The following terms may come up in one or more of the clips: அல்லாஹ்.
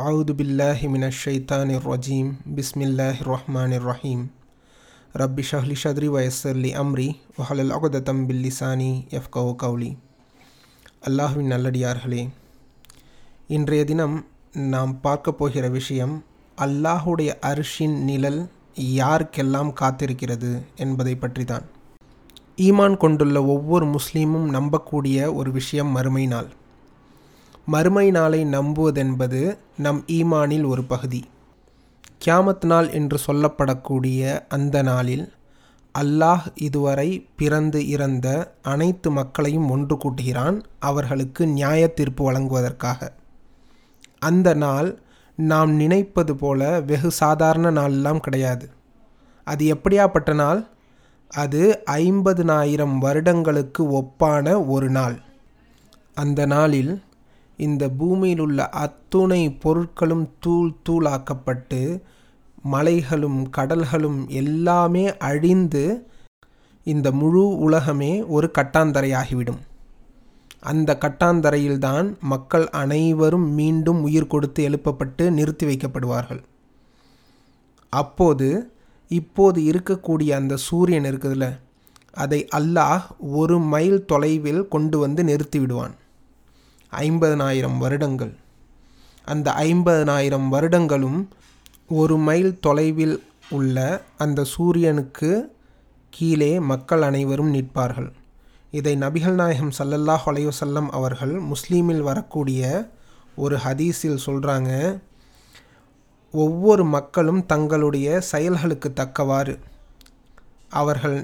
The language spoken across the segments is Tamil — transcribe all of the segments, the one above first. அவுது பில்லாஹி மினஷ் ஷைத்தானிர் ரஜீம் பிஸ்மில்லாஹிர் ரஹ்மானிர் ரஹீம் ரப்பி ஷஹ்லி ஷத்ரி வயஸ்ஸர்லி அம்ரி வஹலுல் உக்ததம் பில்லிசானி யஃப்கஹு கௌலி. அல்லாஹ்வின் நல்லடியார்களே, இன்றைய தினம் நாம் பார்க்க போகிற விஷயம் அல்லாஹுடைய அர்ஷின் நிழல் யாருக்கெல்லாம் காத்திருக்கிறது என்பதை பற்றி தான். ஈமான் கொண்டுள்ள ஒவ்வொரு முஸ்லீமும் நம்பக்கூடிய ஒரு விஷயம் மறுமை நாள். மறுமை நாளை நம்புவதென்பது நம் ஈமானில் ஒரு பகுதி. கியாமத் நாள் என்று சொல்லப்படக்கூடிய அந்த நாளில் அல்லாஹ் இதுவரை பிறந்து இறந்த அனைத்து மக்களையும் ஒன்று கூட்டுகிறான், அவர்களுக்கு நியாய தீர்ப்பு வழங்குவதற்காக. அந்த நாள் நாம் நினைப்பது போல வெகு சாதாரண நாளெல்லாம் கிடையாது. அது எப்படியாப்பட்ட நாள்? அது 50,000 வருடங்களுக்கு ஒப்பான ஒரு நாள். அந்த நாளில் இந்த பூமியில் உள்ள அத்துணை பொருட்களும் தூள் தூளாக்கப்பட்டு மலைகளும் கடல்களும் எல்லாமே அழிந்து இந்த முழு உலகமே ஒரு கட்டாந்தரையாகிவிடும். அந்த கட்டாந்தரையில்தான் மக்கள் அனைவரும் மீண்டும் உயிர் கொடுத்து எழுப்பப்பட்டு நிறுத்தி வைக்கப்படுவார்கள். அப்போது இப்போது இருக்கக்கூடிய அந்த சூரியன் இருக்குதுல்ல, அதை அல்லாஹ் 1 மைல் தொலைவில் கொண்டு வந்து நிறுத்தி விடுவான். 50,000 வருடங்கள். அந்த 50,000 வருடங்களும் 1 மைல் தொலைவில் உள்ள அந்த சூரியனுக்கு கீழே மக்கள் அனைவரும் நிற்பார்கள். இதை நபிகள் நாயகம் ஸல்லல்லாஹு அலைஹி வஸல்லம் அவர்கள் முஸ்லீமில் வரக்கூடிய ஒரு ஹதீஸில் சொல்கிறாங்க. ஒவ்வொரு மக்களும் தங்களுடைய செயல்களுக்கு தக்கவாறு அவர்கள்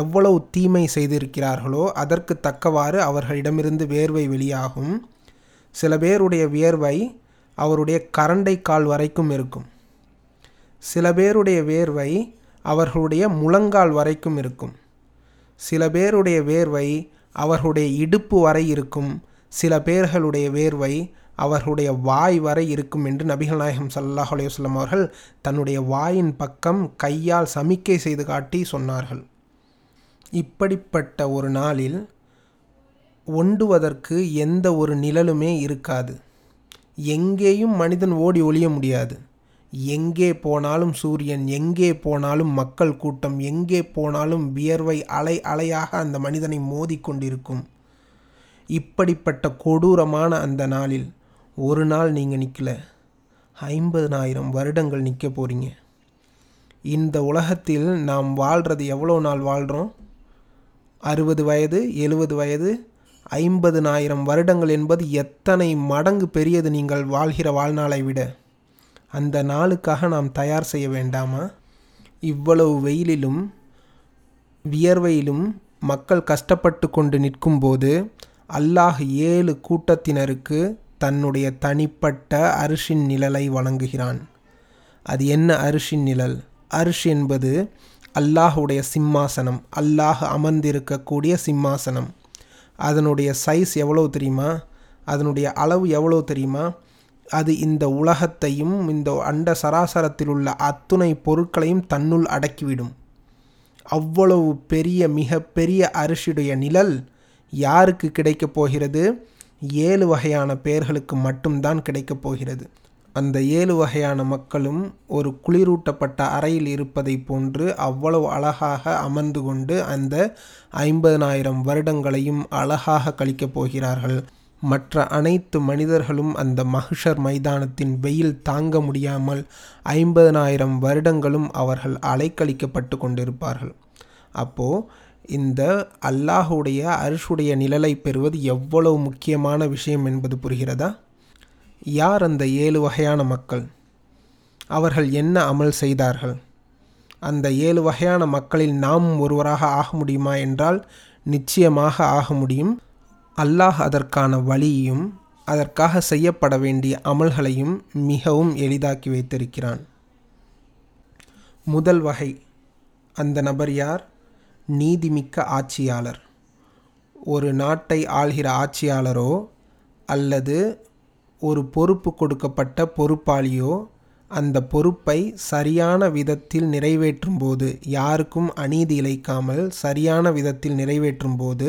எவ்வளவு தீமை செய்திருக்கிறார்களோ அதற்கு தக்கவாறு அவர்களிடமிருந்து வேர்வை வெளியாகும். சில பேருடைய வேர்வை அவருடைய கரண்டை கால் வரைக்கும் இருக்கும், சில பேருடைய வேர்வை அவர்களுடைய முழங்கால் வரைக்கும் இருக்கும், சில பேருடைய வேர்வை அவர்களுடைய இடுப்பு வரை இருக்கும், சில பேர்களுடைய வேர்வை அவர்களுடைய வாய் வரை இருக்கும் என்று நபிகள் நாயகம் ஸல்லல்லாஹு அலைஹி வஸல்லம் அவர்கள் தன்னுடைய வாயின் பக்கம் கையால் சமிக்கை செய்து காட்டி சொன்னார்கள். இப்படிப்பட்ட ஒரு நாளில் ஒண்டுவதற்கு எந்த ஒரு நிழலுமே இருக்காது. எங்கேயும் மனிதன் ஓடி ஒளிய முடியாது. எங்கே போனாலும் சூரியன், எங்கே போனாலும் மக்கள் கூட்டம், எங்கே போனாலும் வியர்வை அலை அலையாக அந்த மனிதனை மோதி கொண்டிருக்கும். இப்படிப்பட்ட கொடூரமான அந்த நாளில் ஒரு நாள் நீங்கள் நிற்கல, 50,000 வருடங்கள் நிற்க போகிறீங்க. இந்த உலகத்தில் நாம் வாழ்கிறது எவ்வளோ நாள் வாழ்கிறோம்? 60 வயது, 70 வயது. 50,000 வருடங்கள் என்பது எத்தனை மடங்கு பெரியது நீங்கள் வாழ்கிற வாழ்நாளை விட. அந்த நாளுக்காக நாம் தயார் செய்ய வேண்டாமா? இவ்வளவு வெயிலிலும் வியர்வையிலும் மக்கள் கஷ்டப்பட்டு கொண்டு நிற்கும்போது அல்லாஹ் 7 கூட்டத்தினருக்கு தன்னுடைய தனிப்பட்ட அரிசின் நிழலை வழங்குகிறான். அது என்ன அரிசின் நிழல்? அர்ஷ் என்பது அல்லாஹுடைய சிம்மாசனம், அல்லாஹ் அமர்ந்திருக்கக்கூடிய சிம்மாசனம். அதனுடைய சைஸ் எவ்வளவு தெரியுமா? அதனுடைய அளவு எவ்வளவு தெரியுமா? அது இந்த உலகத்தையும் இந்த அண்ட சராசரத்தில் உள்ள அத்துணை பொருட்களையும் தன்னுள் அடக்கிவிடும். அவ்வளவு பெரிய மிகப்பெரிய அரிஷுடைய நிழல் யாருக்கு கிடைக்கப் போகிறது? 7 வகையான பேர்களுக்கு மட்டும்தான் கிடைக்கப் போகிறது. அந்த 7 வகையான மக்களும் ஒரு குளிரூட்டப்பட்ட அறையில் இருப்பதை போன்று அவ்வளவு அழகாக அமர்ந்து கொண்டு அந்த 50,000 வருடங்களையும் அழகாக கழிக்கப் போகிறார்கள். மற்ற அனைத்து மனிதர்களும் அந்த மஹ்ஷர் மைதானத்தின் வெயில் தாங்க முடியாமல் 50,000 வருடங்களும் அவர்கள் அலைக்கழிக்கப்பட்டு கொண்டிருப்பார்கள். அப்போது இந்த அல்லாஹுடைய அர்ஷுடைய நிழலை பெறுவது எவ்வளவு முக்கியமான விஷயம் என்பது புரிகிறதா? யார் அந்த 7 வகையான மக்கள்? அவர்கள் என்ன அமல் செய்தார்கள்? அந்த 7 வகையான மக்களில் நாம் ஒருவராக ஆக முடியுமா என்றால் நிச்சயமாக ஆக முடியும். அல்லாஹ் அதற்கான வழியையும் அதற்காக செய்யப்பட வேண்டிய அமல்களையும் மிகவும் எளிதாக்கி வைத்திருக்கிறான். முதல் வகை அந்த நபர் யார்? நீதிமிக்க ஆட்சியாளர். ஒரு நாட்டை ஆள்கிற ஆட்சியாளரோ அல்லது ஒரு பொறுப்பு கொடுக்கப்பட்ட பொறுப்பாளியோ அந்த பொறுப்பை சரியான விதத்தில் நிறைவேற்றும் போது, யாருக்கும் அநீதி இழைக்காமல் சரியான விதத்தில் நிறைவேற்றும் போது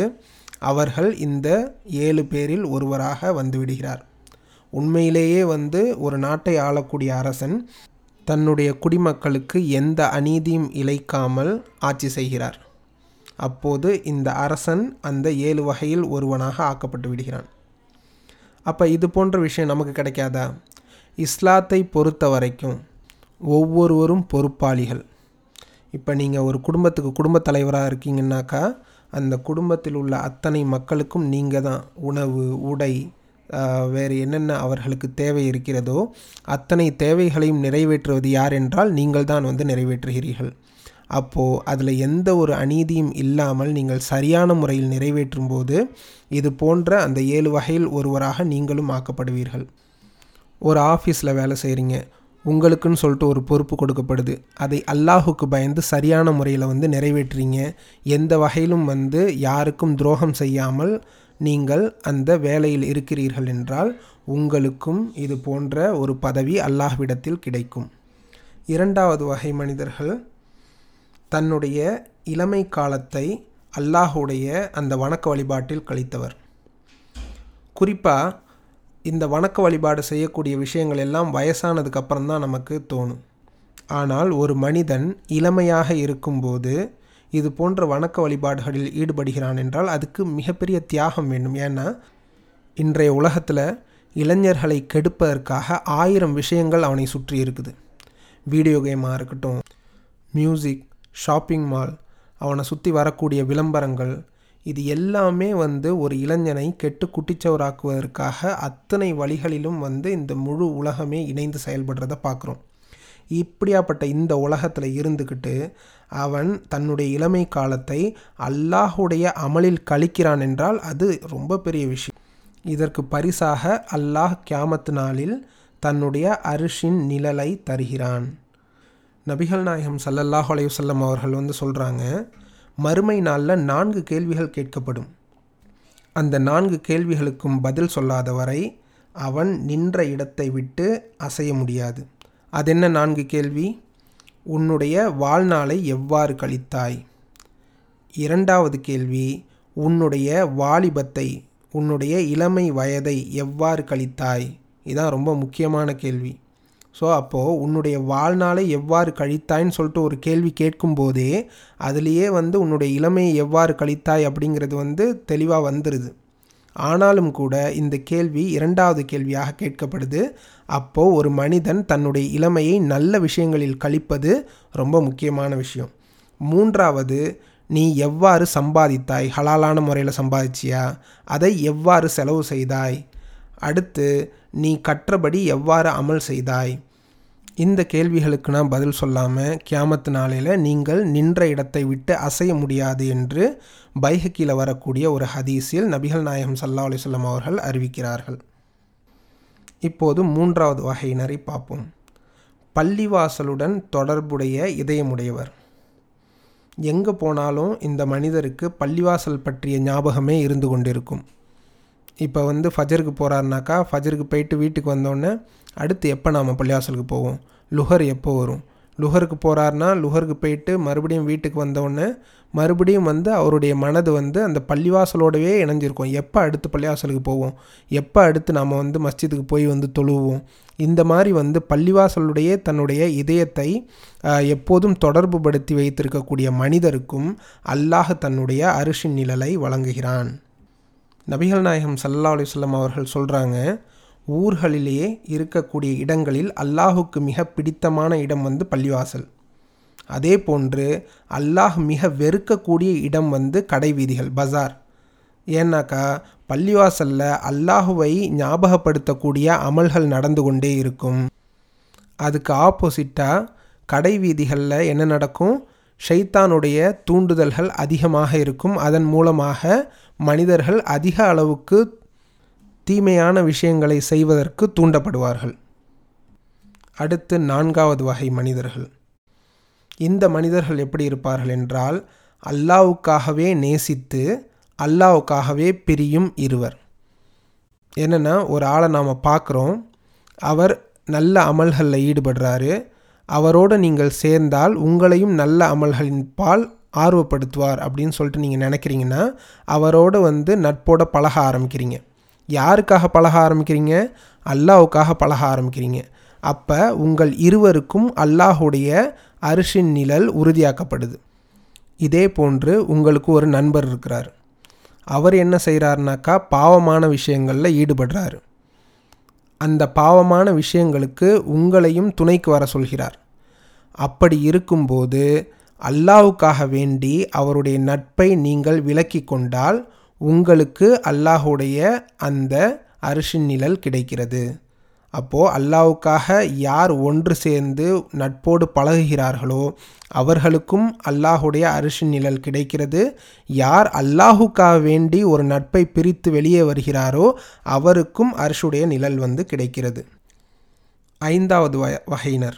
அவர்கள் இந்த 7 பேரில் ஒருவராக வந்துவிடுகிறார். உண்மையிலேயே ஒரு நாட்டை ஆளக்கூடிய அரசன் தன்னுடைய குடிமக்களுக்கு எந்த அநீதியும் இழைக்காமல் ஆட்சி செய்கிறார். அப்போது இந்த அரசன் அந்த 7 வகையில் ஒருவனாக ஆக்கப்பட்டு விடுகிறான். அப்போ இது போன்ற விஷயம் நமக்கு கிடைக்காதா? இஸ்லாத்தை பொறுத்த வரைக்கும் ஒவ்வொருவரும் பொறுப்பாளிகள். இப்போ நீங்கள் ஒரு குடும்பத்துக்கு குடும்பத் தலைவராக இருக்கீங்கன்னாக்கா, அந்த குடும்பத்தில் உள்ள அத்தனை மக்களுக்கும் நீங்கள் தான் உணவு, உடை, வேறு என்னென்ன அவர்களுக்கு தேவை இருக்கிறதோ அத்தனை தேவைகளையும் நிறைவேற்றுவது யார் என்றால் நீங்கள் தான் நிறைவேற்றுகிறீர்கள். அப்போது அதில் எந்த ஒரு அநீதியும் இல்லாமல் நீங்கள் சரியான முறையில் நிறைவேற்றும் போது இது போன்ற அந்த 7 வகையில் ஒருவராக நீங்களும் ஆக்கப்படுவீர்கள். ஒரு ஆஃபீஸில் வேலை செய்கிறீங்க, உங்களுக்குன்னு சொல்லிட்டு ஒரு பொறுப்பு கொடுக்கப்படுது, அதை அல்லாஹுக்கு பயந்து சரியான முறையில் நிறைவேற்றுறீங்க. எந்த வகையிலும் யாருக்கும் துரோகம் செய்யாமல் நீங்கள் அந்த வேலையில் இருக்கிறீர்கள் என்றால் உங்களுக்கும் இது போன்ற ஒரு பதவி அல்லாஹ்விடத்தில் கிடைக்கும். 2வது வகை மனிதர்கள் தன்னுடைய இளமை காலத்தை அல்லாஹுடைய அந்த வணக்க வழிபாட்டில் கழித்தவர். குறிப்பாக இந்த வணக்க வழிபாடு செய்யக்கூடிய விஷயங்கள் எல்லாம் வயசானதுக்கப்புறம் தான் நமக்கு தோணும். ஆனால் ஒரு மனிதன் இளமையாக இருக்கும்போது இது போன்ற வணக்க வழிபாடுகளில் ஈடுபடுகிறான் என்றால் அதுக்கு மிகப்பெரிய தியாகம் வேண்டும். ஏன்னா இன்றைய உலகத்தில் இளைஞர்களை கெடுப்பதற்காக 1000 விஷயங்கள் அவனை சுற்றி இருக்குது. வீடியோ கேமாக இருக்கட்டும், மியூசிக், ஷாப்பிங் மால், அவனை சுற்றி வரக்கூடிய விளம்பரங்கள், இது எல்லாமே ஒரு இளைஞனை கெட்டு குட்டிச்சவராக்குவதற்காக அத்தனை வழிகளிலும் இந்த முழு உலகமே இணைந்து செயல்படுறத பார்க்குறோம். இப்படியாப்பட்ட இந்த உலகத்தில் இருந்துக்கிட்டு அவன் தன்னுடைய இளமை காலத்தை அல்லாஹுடைய அமலில் கழிக்கிறான் என்றால் அது ரொம்ப பெரிய விஷயம். இதற்கு பரிசாக அல்லாஹ் கியாமத் நாளில் தன்னுடைய அரிஷின் நிழலை தருகிறான். நபிகள் நாயகம் ஸல்லல்லாஹு அலைஹி வஸல்லம் அவர்கள் சொல்கிறாங்க, மறுமை நாளில் 4 கேள்விகள் கேட்கப்படும். அந்த 4 கேள்விகளுக்கும் பதில் சொல்லாத வரை அவன் நின்ற இடத்தை விட்டு அசைய முடியாது. அதென்ன 4 கேள்வி? உன்னுடைய வாழ்நாளை எவ்வாறு கழித்தாய்? 2வது கேள்வி, உன்னுடைய வாலிபத்தை, உன்னுடைய இளமை வயதை எவ்வாறு கழித்தாய்? இதான் ரொம்ப முக்கியமான கேள்வி. ஸோ அப்போது உன்னுடைய வாழ்நாளை எவ்வாறு கழித்தாய்ன்னு சொல்லிட்டு ஒரு கேள்வி கேட்கும்போதே அதுலேயே உன்னுடைய இளமையை எவ்வாறு கழித்தாய் அப்படிங்கிறது தெளிவாக வந்துடுது. ஆனாலும் கூட இந்த கேள்வி 2வது கேள்வியாக கேட்கப்படுது. அப்போது ஒரு மனிதன் தன்னுடைய இளமையை நல்ல விஷயங்களில் கழிப்பது ரொம்ப முக்கியமான விஷயம். 3வது, நீ எவ்வாறு சம்பாதித்தாய்? ஹலாலான முறையில் சம்பாதிச்சியா? அதை எவ்வாறு செலவு செய்தாய்? அடுத்து, நீ கற்றபடி எவ்வாறு அமல் செய்தாய்? இந்த கேள்விகளுக்கு நான் பதில் சொல்லாமல் கியாமத்து நாளையில் நீங்கள் நின்ற இடத்தை விட்டு அசைய முடியாது என்று பைஹக்கியில் வரக்கூடிய ஒரு ஹதீஸில் நபிகள் நாயகம் ஸல்லல்லாஹு அலைஹி வஸல்லம் அவர்கள் அறிவிக்கிறார்கள். இப்போது 3வது வகையினரை பார்ப்போம். பள்ளிவாசலுடன் தொடர்புடைய இதயமுடையவர். எங்கே போனாலும் இந்த மனிதருக்கு பள்ளிவாசல் பற்றிய ஞாபகமே இருந்து கொண்டிருக்கும். இப்போ ஃபஜருக்கு போகிறாருனாக்கா, ஃபஜருக்கு போயிட்டு வீட்டுக்கு வந்தோடனே அடுத்து எப்போ நாம் பள்ளிவாசலுக்கு போவோம், லுஹர் எப்போ வரும், லுஹருக்கு போகிறாருனா லுஹருக்கு போயிட்டு மறுபடியும் வீட்டுக்கு வந்தோடனே மறுபடியும் அவருடைய மனது அந்த பள்ளிவாசலோடவே இணைஞ்சிருக்கும். எப்போ அடுத்து பள்ளிவாசலுக்கு போவோம், எப்போ அடுத்து நாம் மஸ்ஜிதுக்கு போய் தொழுவோம். இந்த மாதிரி பள்ளிவாசலுடைய தன்னுடைய இதயத்தை எப்போதும் தொடர்பு படுத்தி வைத்திருக்கக்கூடிய மனிதருக்கும் அல்லாஹ் தன்னுடைய அரிசின் நிழலை வழங்குகிறான். நபிகள் நாயகம் ஸல்லல்லாஹு அலைஹி வஸல்லம் அவர்கள் சொல்கிறாங்க, ஊர்களிலேயே இருக்கக்கூடிய இடங்களில் அல்லாஹுக்கு மிக பிடித்தமான இடம் பள்ளிவாசல். அதே போன்று அல்லாஹ் மிக வெறுக்கக்கூடிய இடம் கடைவீதிகள், பஜார். ஏன்னாக்கா பள்ளிவாசலில் அல்லாஹுவை ஞாபகப்படுத்தக்கூடிய அமல்கள் நடந்து கொண்டே இருக்கும். அதுக்கு ஆப்போசிட்டாக கடைவீதிகளில் என்ன நடக்கும்? ஷைத்தானுடைய தூண்டுதல்கள் அதிகமாக இருக்கும். அதன் மூலமாக மனிதர்கள் அதிக அளவுக்கு தீமையான விஷயங்களை செய்வதற்கு தூண்டப்படுவார்கள். அடுத்து 4வது வகை மனிதர்கள். இந்த மனிதர்கள் எப்படி இருப்பார்கள் என்றால், அல்லாஹ்வுக்காகவே நேசித்து அல்லாஹ்வுக்காகவே பிரியும் இருவர். என்னென்னா, ஒரு ஆளை நாம் பார்க்குறோம், அவர் நல்ல அமல்களில் ஈடுபடுறாரு, அவரோடு நீங்கள் சேர்ந்தால் உங்களையும் நல்ல அமல்களின் பால் ஆர்வப்படுத்துவார் அப்படின்னு சொல்லிட்டு நீங்கள் நினைக்கிறீங்கன்னா அவரோடு நட்போட பழக ஆரம்பிக்கிறீங்க. யாருக்காக பழக ஆரம்பிக்கிறீங்க? அல்லாஹ்வுக்காக பழக ஆரம்பிக்கிறீங்க. அப்போ உங்கள் இருவருக்கும் அல்லாஹுடைய அரிசின் நிழல் உறுதியாக்கப்படுது. இதே போன்று உங்களுக்கு ஒரு நண்பர் இருக்கிறார். அவர் என்ன செய்கிறாருனாக்கா, பாவமான விஷயங்களில் ஈடுபடுறாரு. அந்த பாவமான விஷயங்களுக்கு உங்களையும் துணைக்கு வர சொல்கிறார். அப்படி இருக்கும்போது அல்லாஹ்வுக்காக வேண்டி அவருடைய நட்பை நீங்கள் விலக்கி கொண்டால் உங்களுக்கு அல்லாஹுடைய அந்த அரிசின் நிழல் கிடைக்கிறது. அப்போது அல்லாஹ்வுக்காக யார் ஒன்று சேர்ந்து நட்போடு பழகுகிறார்களோ அவர்களுக்கும் அல்லாஹுடைய அரிசின் நிழல் கிடைக்கிறது. யார் அல்லாஹ்வுக்காக வேண்டி ஒரு நட்பை பிரித்து வெளியே வருகிறாரோ அவருக்கும் அரிசுடைய நிழல் கிடைக்கிறது. ஐந்தாவது வகையினர்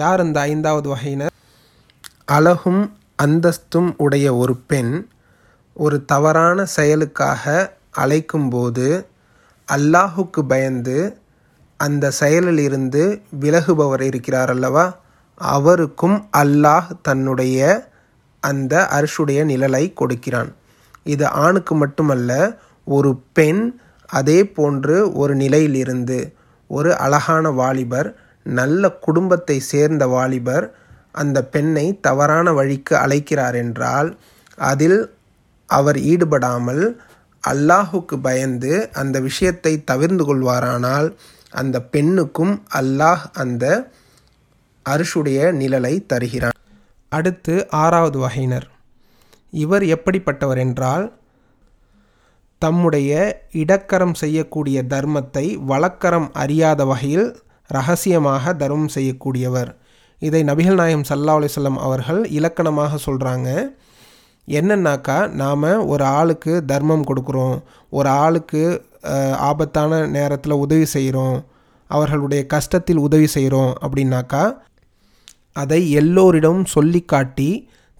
யார்? அந்த ஐந்தாவது வகையினர் அழகும் அந்தஸ்தும் உடைய ஒரு பெண் ஒரு தவறான செயலுக்காக அழைக்கும்போது அல்லாஹுக்கு பயந்து அந்த செயலிலிருந்து விலகுபவர் இருக்கிறார் அல்லவா, அவருக்கும் அல்லாஹ் தன்னுடைய அந்த அரிசுடைய நிழலை கொடுக்கிறான். இது ஆணுக்கு மட்டுமல்ல, ஒரு பெண் அதே போன்று ஒரு நிலையிலிருந்து, ஒரு அழகான வாலிபர், நல்ல குடும்பத்தை சேர்ந்த வாலிபர் அந்த பெண்ணை தவறான வழிக்கு அழைக்கிறார் என்றால் அதில் அவர் ஈடுபடாமல் அல்லாஹுக்கு பயந்து அந்த விஷயத்தை தவிர்ந்து கொள்வாரானால் அந்த பெண்ணுக்கும் அல்லாஹ் அந்த அரிசுடைய நிழலை தருகிறான். அடுத்து ஆறாவது வகையினர். இவர் எப்படிப்பட்டவர் என்றால், தம்முடைய இடக்கரம் செய்யக்கூடிய தர்மத்தை வலக்கரம் அறியாத வகையில் இரகசியமாக தர்மம் செய்யக்கூடியவர். இதை நபிகள் நாயகம் ஸல்லல்லாஹு அலைஹி வஸல்லம் அவர்கள் இலக்கணமாக சொல்கிறாங்க. என்னன்னாக்கா, நாம் ஒரு ஆளுக்கு தர்மம் கொடுக்குறோம், ஒரு ஆளுக்கு ஆபத்தான நேரத்தில் உதவி செய்கிறோம், அவர்களுடைய கஷ்டத்தில் உதவி செய்கிறோம் அப்படின்னாக்கா அதை எல்லோரிடமும் சொல்லி காட்டி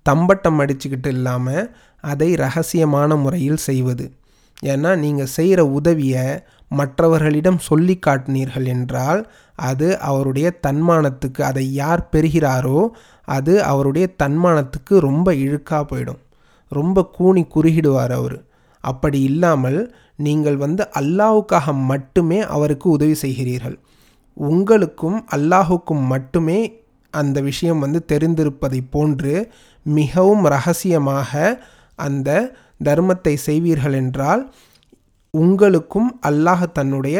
தம்பட்டம் அடிச்சுக்கிட்டு இல்லாமல் அதை இரகசியமான முறையில் செய்வது. ஏன்னா நீங்கள் செய்கிற உதவியை மற்றவர்களிடம் சொல்லி காட்டினீர்கள் என்றால் அது அவருடைய தன்மானத்துக்கு, அதை யார் பெறுகிறாரோ அது அவருடைய தன்மானத்துக்கு ரொம்ப இழுக்காக போயிடும், ரொம்ப கூணி குறுகிடுவார் அவர். அப்படி இல்லாமல் நீங்கள் அல்லாஹ்வுக்காக மட்டுமே அவருக்கு உதவி செய்கிறீர்கள். உங்களுக்கும் அல்லாஹ்வுக்கும் மட்டுமே அந்த விஷயம் தெரிந்திருப்பதை போன்று மிகவும் இரகசியமாக அந்த தர்மத்தை செய்வீர்கள் என்றால் உங்களுக்கும் அல்லாஹ் தன்னுடைய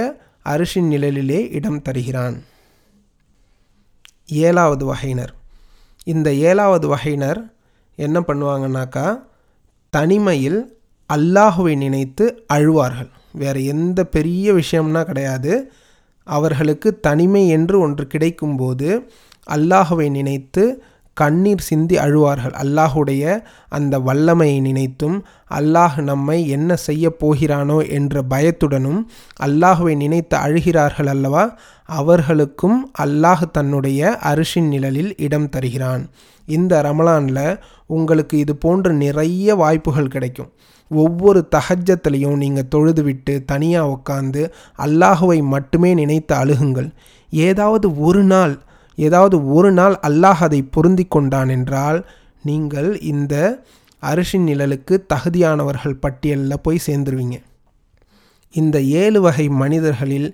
அரிசின் நிழலிலே இடம் தருகிறான். ஏழாவது வகையினர். இந்த ஏழாவது வகையினர் என்ன பண்ணுவாங்கன்னாக்கா, தனிமையில் அல்லாஹுவை நினைத்து அழுவார்கள். வேறு எந்த பெரிய விஷயம்னா கிடையாது, அவர்களுக்கு தனிமை என்று ஒன்று கிடைக்கும்போது அல்லாஹுவை நினைத்து கண்ணீர் சிந்தி அழுவார்கள். அல்லாஹுடைய அந்த வல்லமையை நினைத்தும், அல்லாஹ் நம்மை என்ன செய்ய போகிறானோ என்ற பயத்துடனும் அல்லாஹுவை நினைத்து அழுகிறார்கள் அல்லவா, அவர்களுக்கும் அல்லாஹ் தன்னுடைய அரிசின் நிழலில் இடம் தருகிறான். இந்த ரமலானில் உங்களுக்கு இது போன்ற நிறைய வாய்ப்புகள் கிடைக்கும். ஒவ்வொரு தஹஜ்ஜத்லையும் நீங்கள் தொழுதுவிட்டு தனியாக உட்காந்து அல்லாஹுவை மட்டுமே நினைத்து அழுகுங்கள். ஏதாவது ஒரு நாள் அல்லாஹ் அதை பொருந்தி கொண்டான் என்றால் நீங்கள் இந்த அரிசின் நிழலுக்கு தகுதியானவர்கள் பட்டியலில் போய் சேர்ந்துருவீங்க. இந்த 7 வகை மனிதர்களில்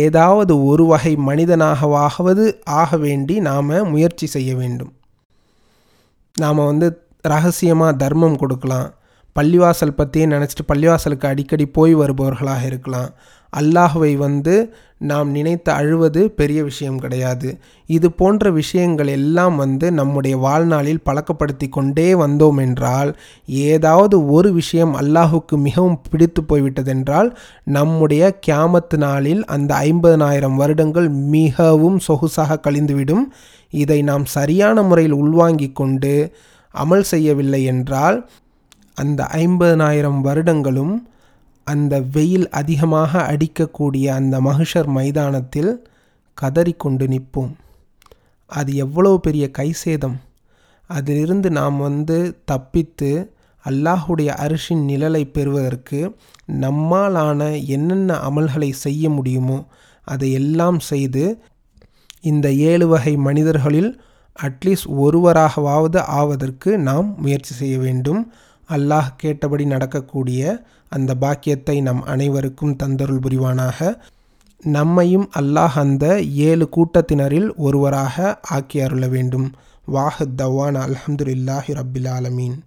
ஏதாவது ஒரு வகை மனிதனாகவாகவது ஆக வேண்டி நாம் முயற்சி செய்ய வேண்டும். நாம் ரகசியமாக தர்மம் கொடுக்கலாம், பள்ளிவாசல் பற்றியே நினச்சிட்டு பள்ளிவாசலுக்கு அடிக்கடி போய் வருபவர்களாக இருக்கலாம். அல்லாஹ்வை நாம் நினைத்து அழுவது பெரிய விஷயம் கிடையாது. இது போன்ற விஷயங்கள் எல்லாம் நம்முடைய வாழ்நாளில் பழக்கப்படுத்தி கொண்டே வந்தோம் என்றால், ஏதாவது ஒரு விஷயம் அல்லாஹுக்கு மிகவும் பிடித்து போய்விட்டதென்றால் நம்முடைய கியாமத்து நாளில் அந்த 50,000 வருடங்கள் மிகவும் சொகுசாக கழிந்துவிடும். இதை நாம் சரியான முறையில் உள்வாங்கி கொண்டு அமல் செய்யவில்லை என்றால் அந்த 50,000 வருடங்களும் அந்த வெயில் அதிகமாக அடிக்கக்கூடிய அந்த மஹ்ஷர் மைதானத்தில் கதறிக்கொண்டு நிற்போம். அது எவ்வளோ பெரிய கைசேதம்! அதிலிருந்து நாம் தப்பித்து அல்லாஹுடைய அரிசின் நிழலை பெறுவதற்கு நம்மாலான என்னென்ன அமல்களை செய்ய முடியுமோ அதையெல்லாம் செய்து இந்த 7 வகை மனிதர்களில் அட்லீஸ்ட் ஒருவராகவாவது ஆவதற்கு நாம் முயற்சி செய்ய வேண்டும். அல்லாஹ் கேட்டபடி நடக்கக்கூடிய அந்த பாக்கியத்தை நம் அனைவருக்கும் தந்தருள் புரிவானாக. நம்மையும் அல்லாஹ் அந்த 7 கூட்டத்தினரில் ஒருவராக ஆக்கி அருள வேண்டும். வாஹத் தவான் அல்ஹம்துலில்லாஹி ரப்பில் ஆலமீன்.